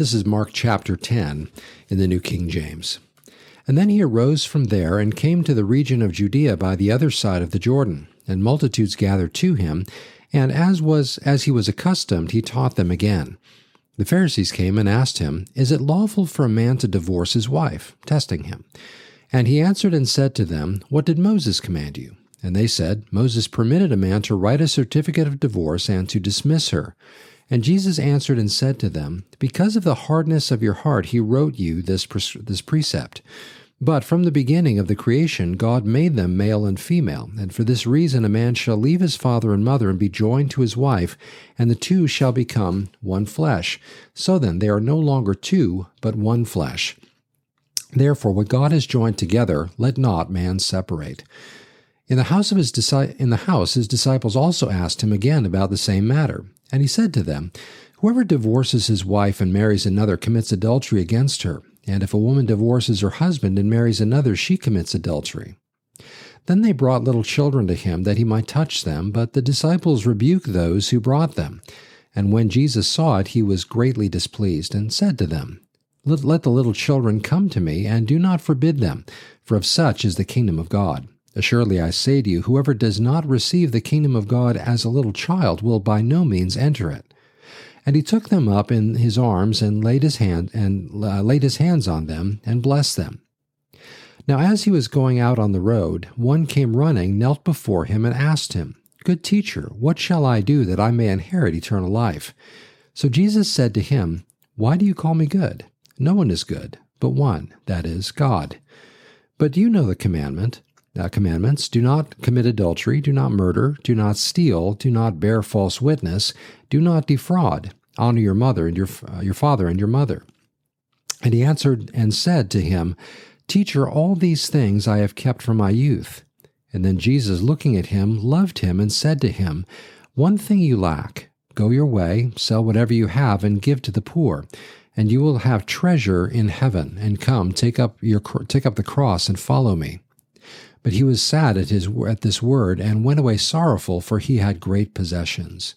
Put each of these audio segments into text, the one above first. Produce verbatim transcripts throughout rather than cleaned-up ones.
This is Mark chapter ten in the New King James. And then he arose from there and came to the region of Judea by the other side of the Jordan, and multitudes gathered to him, and as was as he was accustomed, he taught them again. The Pharisees came and asked him, "Is it lawful for a man to divorce his wife?" testing him. And he answered and said to them, "What did Moses command you?" And they said, "Moses permitted a man to write a certificate of divorce and to dismiss her." And Jesus answered and said to them, "Because of the hardness of your heart he wrote you this pre- this precept. But from the beginning of the creation God made them male and female, and for this reason a man shall leave his father and mother and be joined to his wife, and the two shall become one flesh. So then they are no longer two, but one flesh. Therefore what God has joined together, let not man separate." In the house of his disi- in the house his disciples also asked him again about the same matter. And he said to them, "Whoever divorces his wife and marries another commits adultery against her. And if a woman divorces her husband and marries another, she commits adultery." Then they brought little children to him that he might touch them, but the disciples rebuked those who brought them. And when Jesus saw it, he was greatly displeased and said to them, "Let the little children come to me, and do not forbid them, for of such is the kingdom of God. Assuredly I say to you, whoever does not receive the kingdom of God as a little child will by no means enter it." And he took them up in his arms and laid his hand and uh, laid his hands on them and blessed them. Now as he was going out on the road, one came running, knelt before him, and asked him, "Good teacher, what shall I do that I may inherit eternal life?" So Jesus said to him, "Why do you call me good? No one is good but one, that is, God. But you know the commandment. Uh, commandments, do not commit adultery, do not murder, do not steal, do not bear false witness, do not defraud, honor your mother and your uh, your father and your mother." And he answered and said to him, "Teacher, all these things I have kept from my youth." And then Jesus, looking at him, loved him and said to him, "One thing you lack, go your way, sell whatever you have and give to the poor, and you will have treasure in heaven, and come, take up your take up the cross and follow me." But he was sad at his at this word and went away sorrowful, for he had great possessions.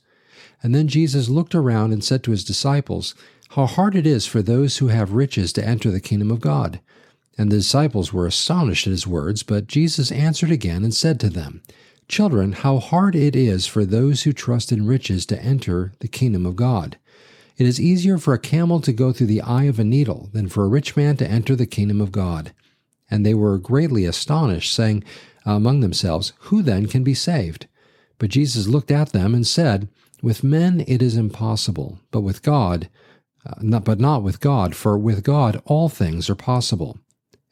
And then Jesus looked around and said to his disciples, "How hard it is for those who have riches to enter the kingdom of God." And the disciples were astonished at his words, but Jesus answered again and said to them, "Children, how hard it is for those who trust in riches to enter the kingdom of God. It is easier for a camel to go through the eye of a needle than for a rich man to enter the kingdom of God." And they were greatly astonished, saying among themselves, "Who then can be saved?" But Jesus looked at them and said, "With men it is impossible, but with God, uh, not, but not with God, for with God all things are possible."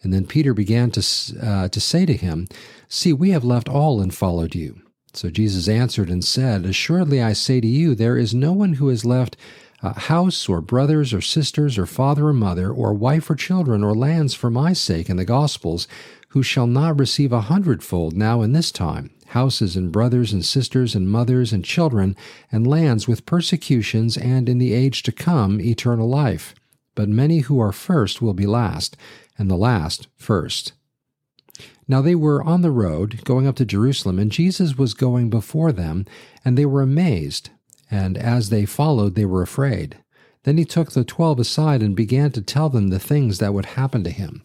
And then Peter began to uh, to say to him, "See, we have left all and followed you." So Jesus answered and said, "Assuredly I say to you, there is no one who has left Uh, house or brothers or sisters or father or mother or wife or children or lands for my sake and the gospel's, who shall not receive a hundredfold now in this time, houses and brothers and sisters and mothers and children and lands with persecutions, and in the age to come eternal life. But many who are first will be last, and the last first." Now they were on the road going up to Jerusalem, and Jesus was going before them, and they were amazed. And as they followed, they were afraid. Then he took the twelve aside and began to tell them the things that would happen to him.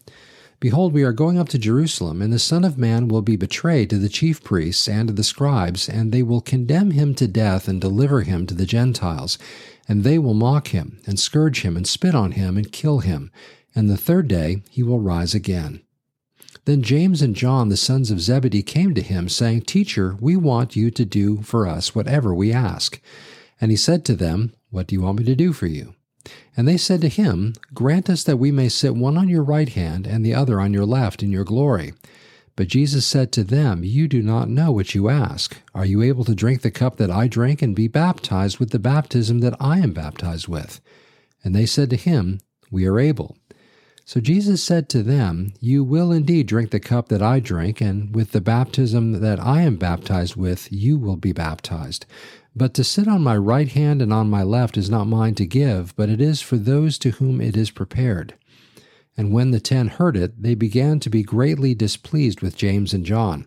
"Behold, we are going up to Jerusalem, and the Son of Man will be betrayed to the chief priests and to the scribes, and they will condemn him to death and deliver him to the Gentiles. And they will mock him, and scourge him, and spit on him, and kill him. And the third day he will rise again." Then James and John, the sons of Zebedee, came to him, saying, "Teacher, we want you to do for us whatever we ask." And he said to them, "What do you want me to do for you?" And they said to him, "Grant us that we may sit one on your right hand and the other on your left in your glory." But Jesus said to them, "You do not know what you ask. Are you able to drink the cup that I drink and be baptized with the baptism that I am baptized with?" And they said to him, "We are able." So Jesus said to them, "You will indeed drink the cup that I drink, and with the baptism that I am baptized with, you will be baptized. But to sit on my right hand and on my left is not mine to give, but it is for those to whom it is prepared." And when the ten heard it, they began to be greatly displeased with James and John.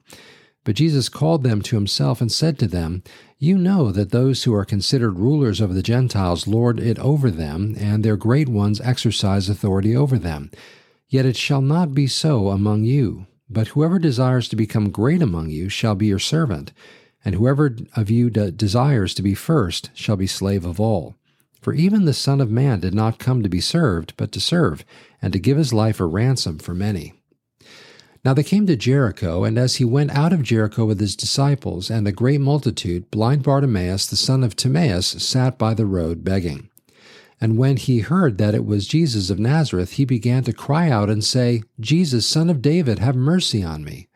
But Jesus called them to himself and said to them, You know that those who are considered rulers over the Gentiles lord it over them, and their great ones exercise authority over them. Yet it shall not be so among you. But whoever desires to become great among you shall be your servant, and whoever of you de- desires to be first shall be slave of all. For even the Son of Man did not come to be served, but to serve, and to give his life a ransom for many. Now they came to Jericho, and as he went out of Jericho with his disciples and the great multitude, blind Bartimaeus, the son of Timaeus, sat by the road begging. And when he heard that it was Jesus of Nazareth, he began to cry out and say, Jesus, Son of David, have mercy on me.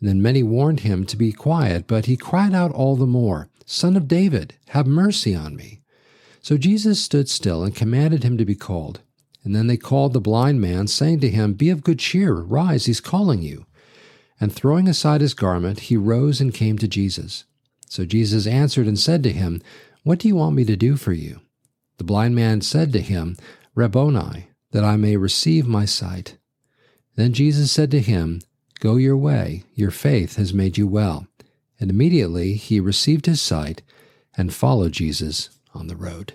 And then many warned him to be quiet, but he cried out all the more, Son of David, have mercy on me. So Jesus stood still and commanded him to be called. And then they called the blind man, saying to him, Be of good cheer, rise, he's calling you. And throwing aside his garment, he rose and came to Jesus. So Jesus answered and said to him, What do you want me to do for you? The blind man said to him, Rabboni, that I may receive my sight. Then Jesus said to him, Go your way, your faith has made you well. And immediately he received his sight and followed Jesus on the road.